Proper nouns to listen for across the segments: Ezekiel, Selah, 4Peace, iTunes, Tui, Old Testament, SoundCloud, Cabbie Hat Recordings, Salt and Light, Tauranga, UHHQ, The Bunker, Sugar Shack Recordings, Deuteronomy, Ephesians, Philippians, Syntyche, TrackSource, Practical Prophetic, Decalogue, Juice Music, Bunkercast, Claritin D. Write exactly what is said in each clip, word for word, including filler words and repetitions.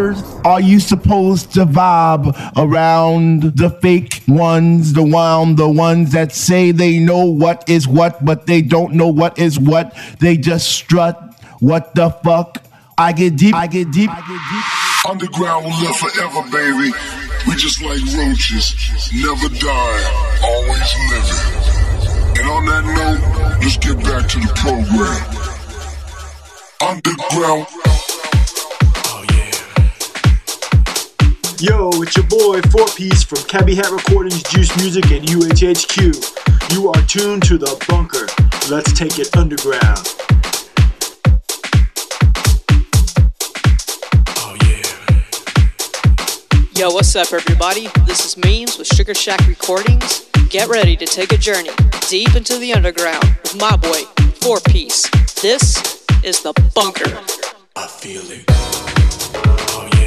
rappers are you supposed to vibe around? The fake ones, the wound, the ones that say they know what is what, but they don't know what is what. They just strut. What the fuck? I get deep, I get deep, I get deep. Underground will live forever, baby. We just like roaches, never die, always living. And on that note, let's get back to the program. Underground. Oh yeah. Yo, it's your boy four Peace from Cabbie Hat Recordings, Juice Music, and U H H Q. You are tuned to The Bunker. Let's take it underground. Yo, what's up, everybody? This is Memes with Sugar Shack Recordings. Get ready to take a journey deep into the underground with my boy, four Peace. This is The Bunker. I feel it. Oh, yeah.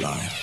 Life.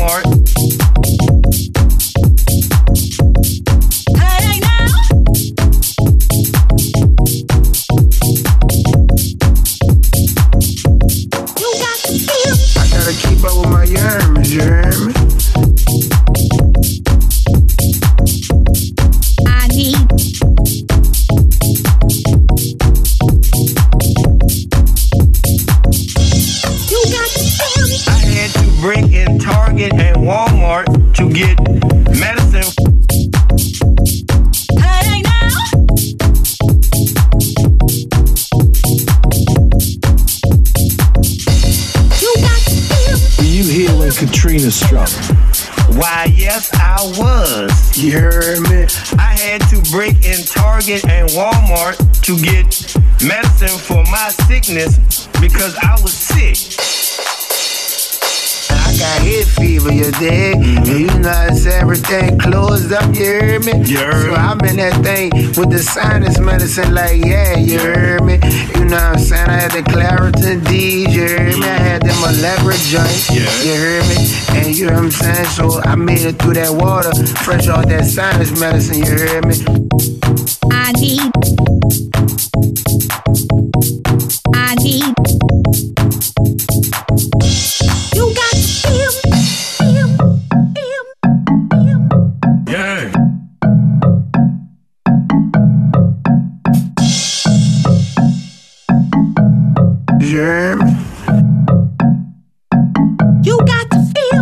for it. To get medicine for my sickness because I was sick. I got head fever, you dig? Mm-hmm. And you know it's everything closed up, you hear me? You heard so me. I'm in that thing with the sinus medicine like, yeah, you hear me? You know what I'm saying? I had the Claritin D, you hear me? I had them elaborate joints, yeah. You hear me? And you know what I'm saying? So I made it through that water, fresh off that sinus medicine, you hear me? I need... I need. You got to feel, feel, feel, feel. Yeah. Yeah. You got to feel.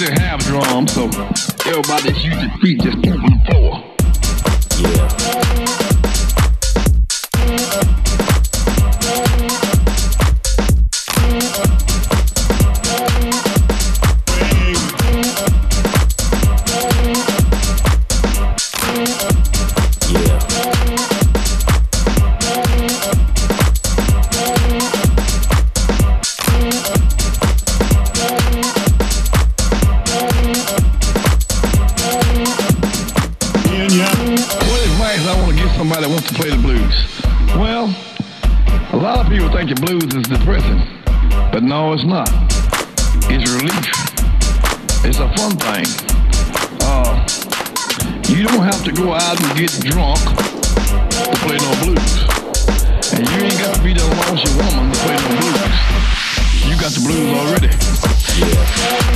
let it have drum, so everybody shoot your feet, just keep them forward. Yeah. No, it's not. It's relief. It's a fun thing. Uh, you don't have to go out and get drunk to play no blues. And you ain't got to be the lonesome woman to play no blues. You got the blues already. Yeah. Yeah.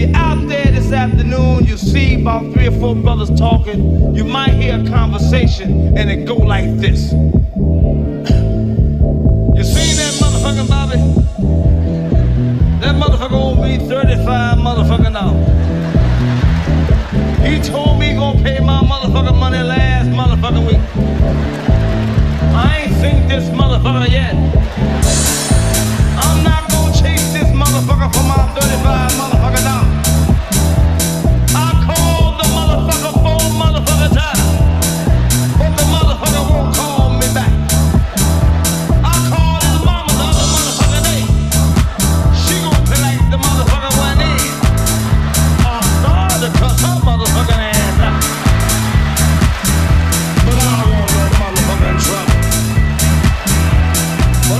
you're out there this afternoon, you see about three or four brothers talking, you might hear a conversation and it go like this. You seen that motherfucking Bobby? That motherfucker owed me thirty-five motherfucking dollars. He told me he gonna pay my motherfucking money last motherfucking week. I ain't seen this motherfucker yet. I'm not gonna chase this motherfucker for my thirty-five motherfucking dollars. I called the motherfucker four motherfucking times, but the motherfucker won't call me back. But I don't want no motherfucking trouble. But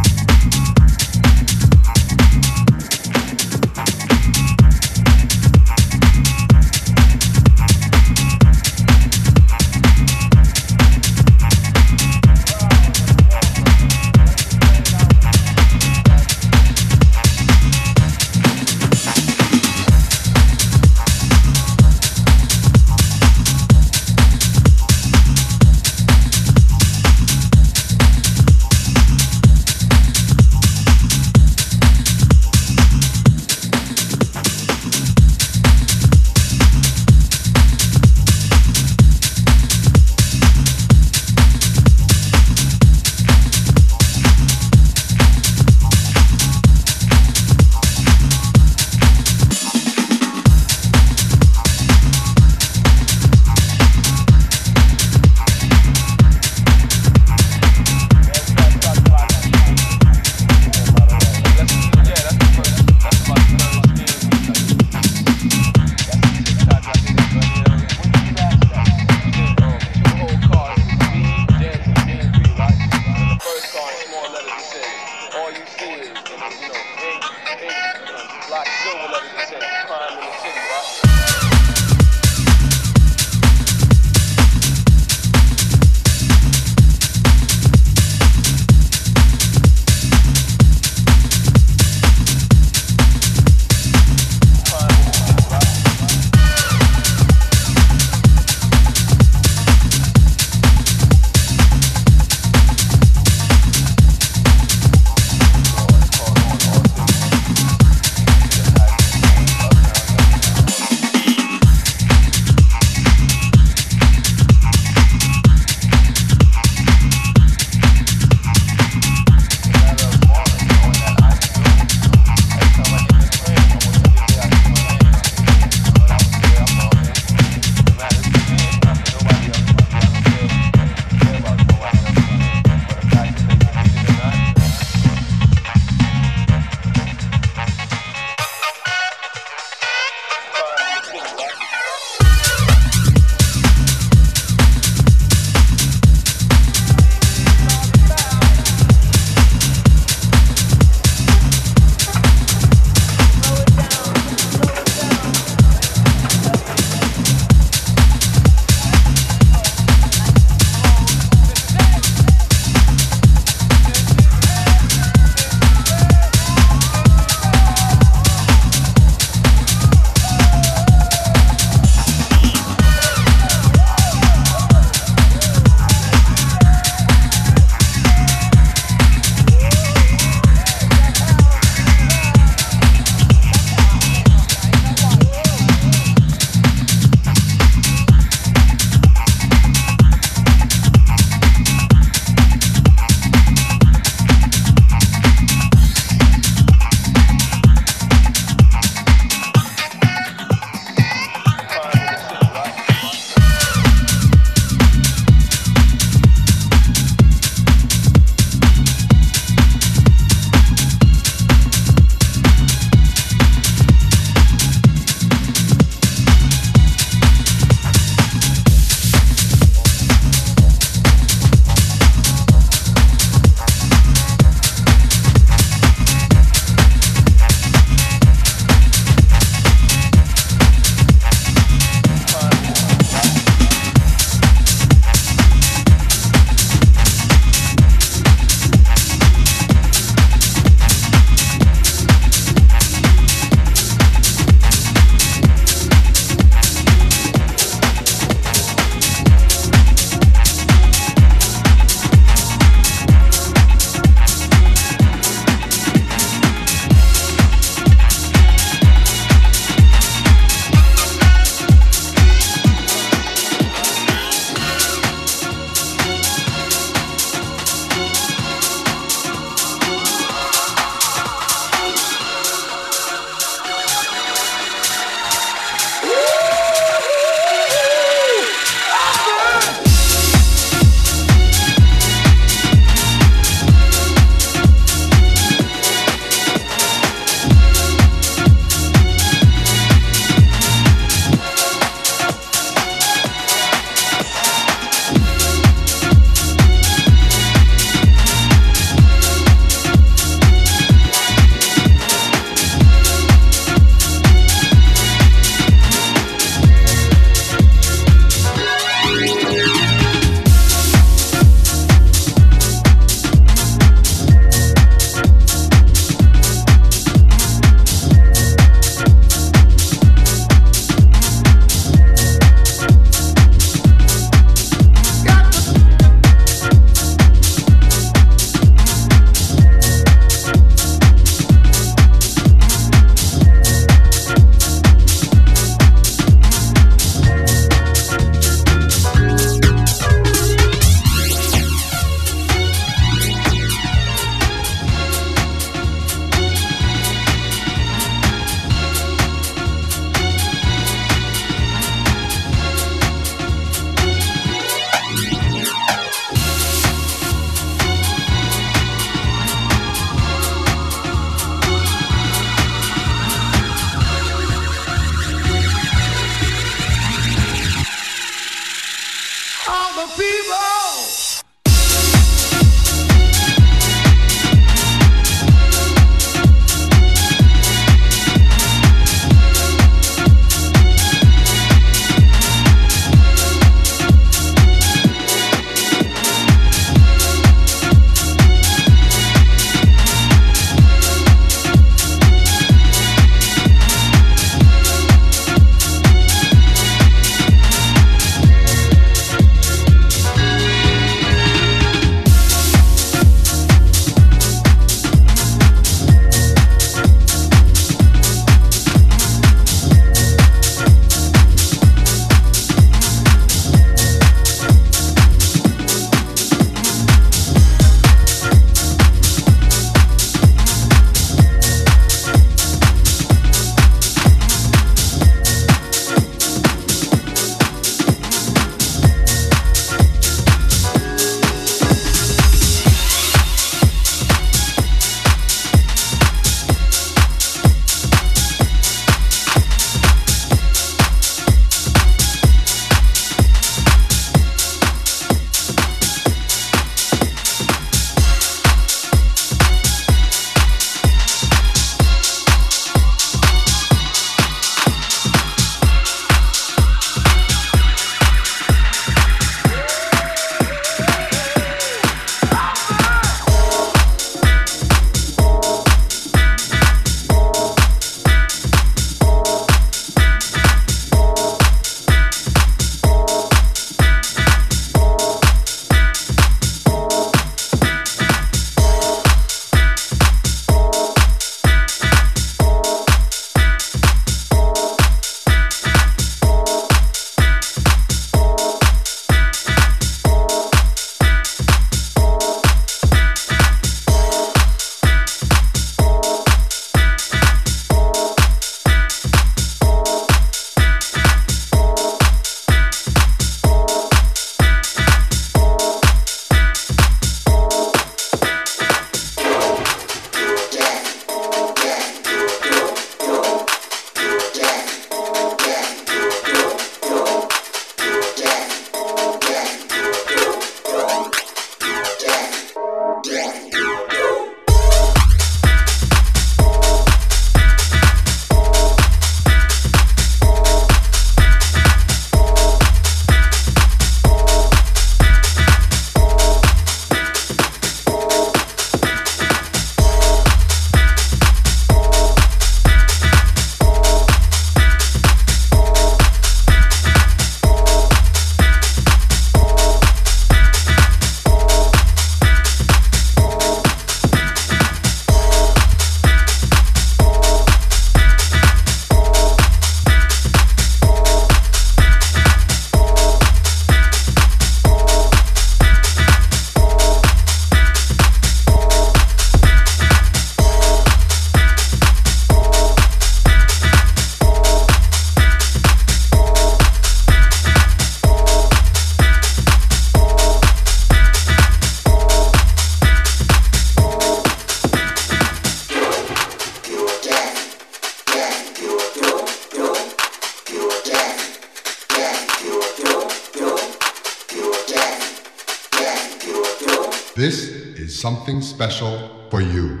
This is something special for you.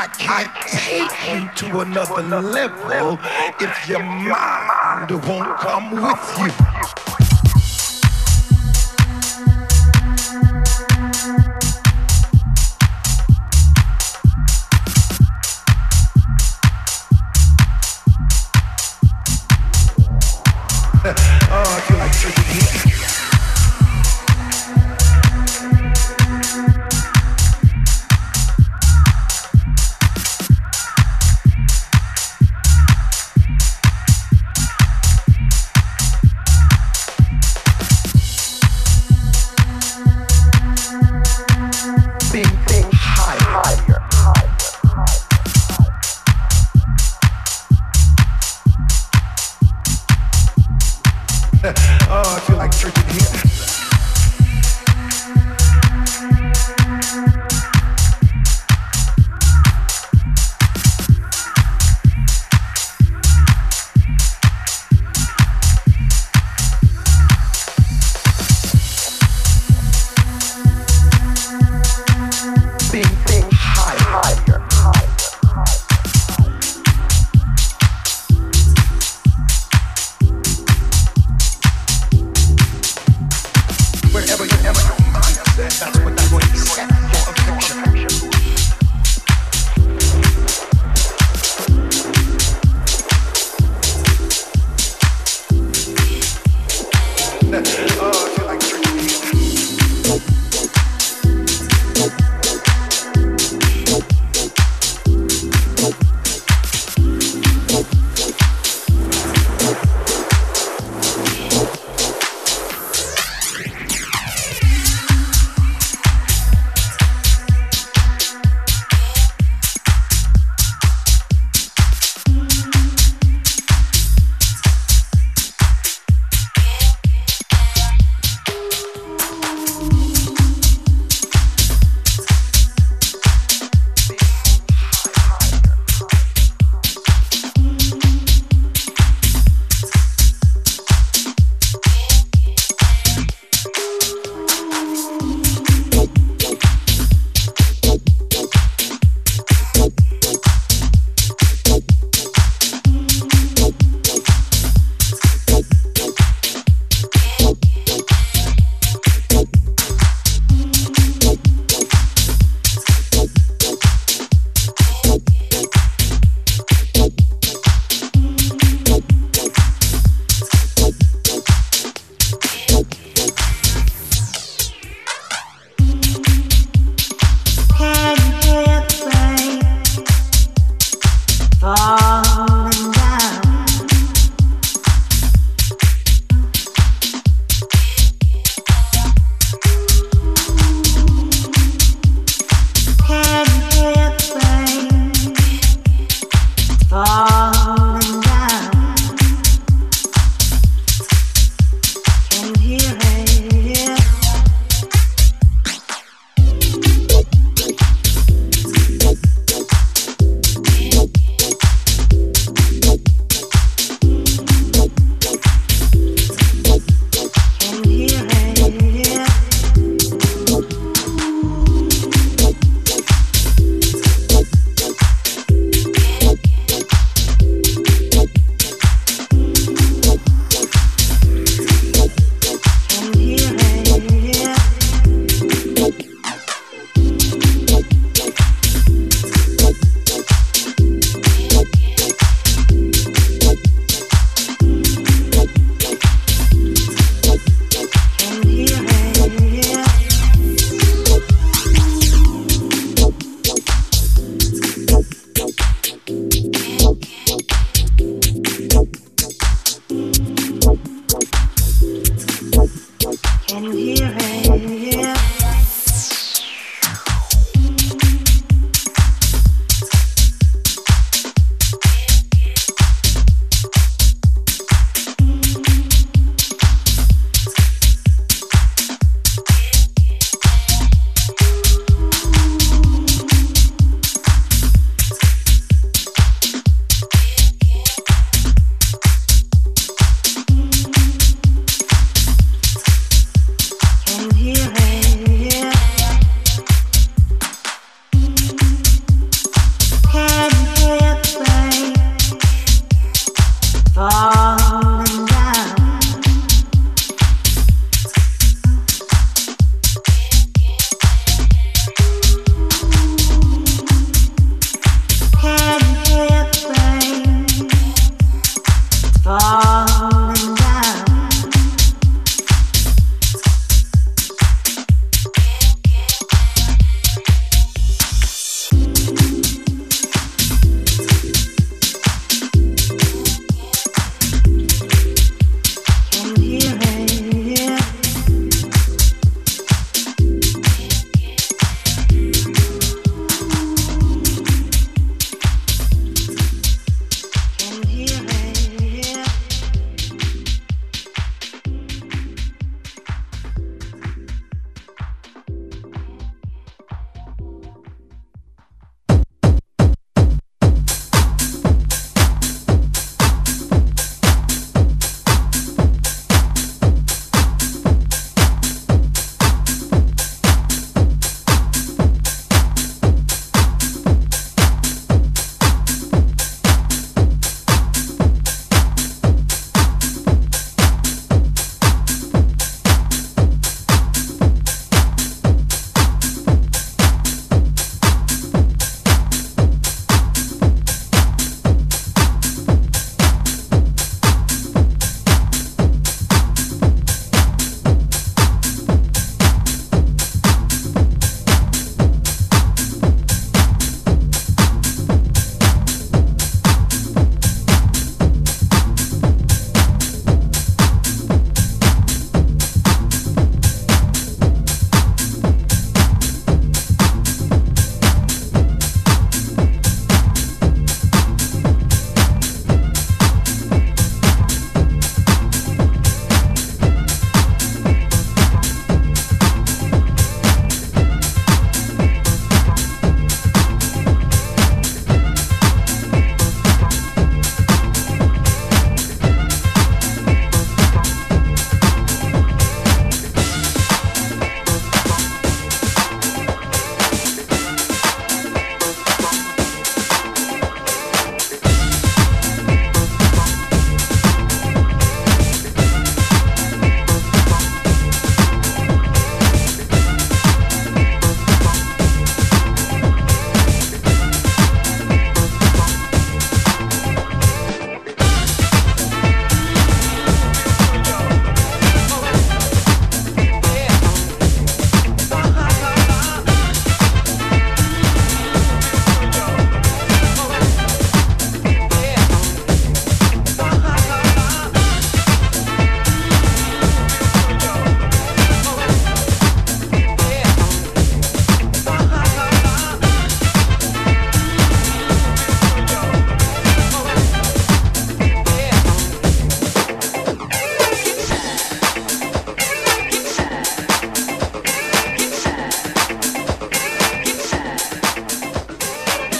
I can't take you to another level if your mind won't come with you.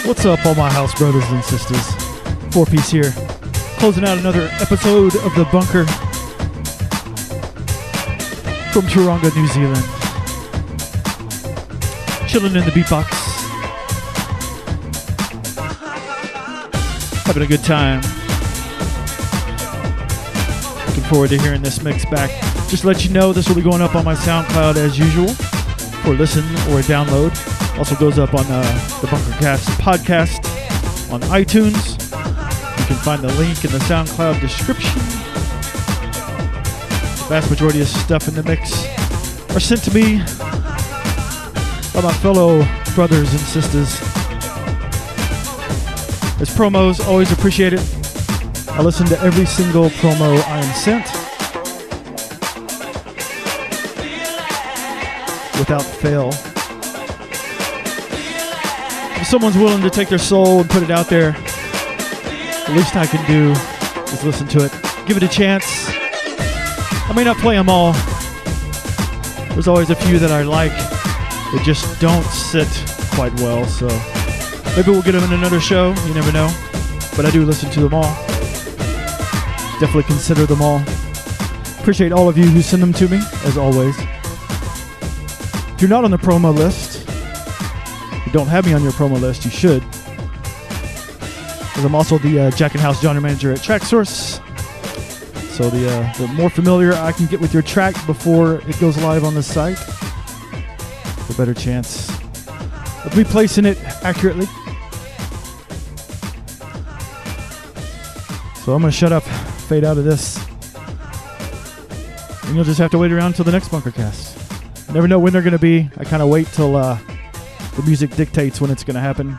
What's up, all my house brothers and sisters? four Peace here, closing out another episode of The Bunker from Tauranga, New Zealand. Chilling in the beatbox. Having a good time. Looking forward to hearing this mix back. Just to let you know, this will be going up on my SoundCloud as usual for listen or download. Also goes up on uh, the Bunkercast podcast on iTunes. You can find the link in the SoundCloud description. The vast majority of stuff in the mix are sent to me by my fellow brothers and sisters. As promos, always appreciate it. I listen to every single promo I am sent. Without fail. If someone's willing to take their soul and put it out there, the least I can do is listen to it. Give it a chance. I may not play them all. There's always a few that I like that just don't sit quite well, so maybe we'll get them in another show. You never know. But I do listen to them all. Definitely consider them all. Appreciate all of you who send them to me, as always. If you're not on the promo list, you don't have me on your promo list, you should. Because I'm also the uh, Jack and House genre manager at TrackSource. So the, uh, the more familiar I can get with your track before it goes live on the site, the better chance of me placing it accurately. So I'm going to shut up, fade out of this. And you'll just have to wait around until the next Bunkercast. I never know when they're going to be. I kind of wait till uh, the music dictates when it's going to happen.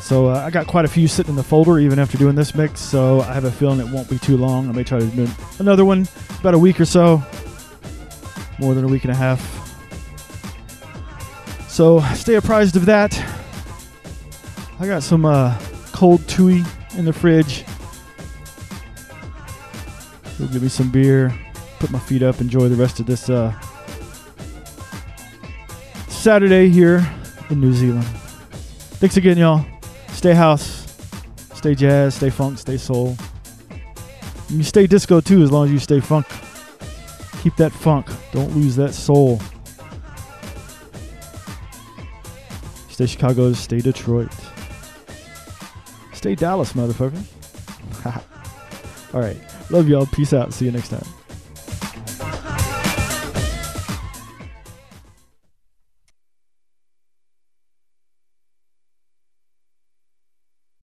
So uh, I got quite a few sitting in the folder even after doing this mix, so I have a feeling it won't be too long. I may try to do another one about a week or so, more than a week and a half. So stay apprised of that. I got some uh, cold Tui in the fridge. It'll give me some beer, put my feet up, enjoy the rest of this uh, Saturday here in New Zealand. Thanks again, y'all. Stay house, stay jazz, stay funk, stay soul. You stay disco too, as long as you stay funk. Keep that funk. Don't lose that soul. Stay Chicago, stay Detroit. Stay Dallas, motherfucker. All right. Love y'all. Peace out. See you next time.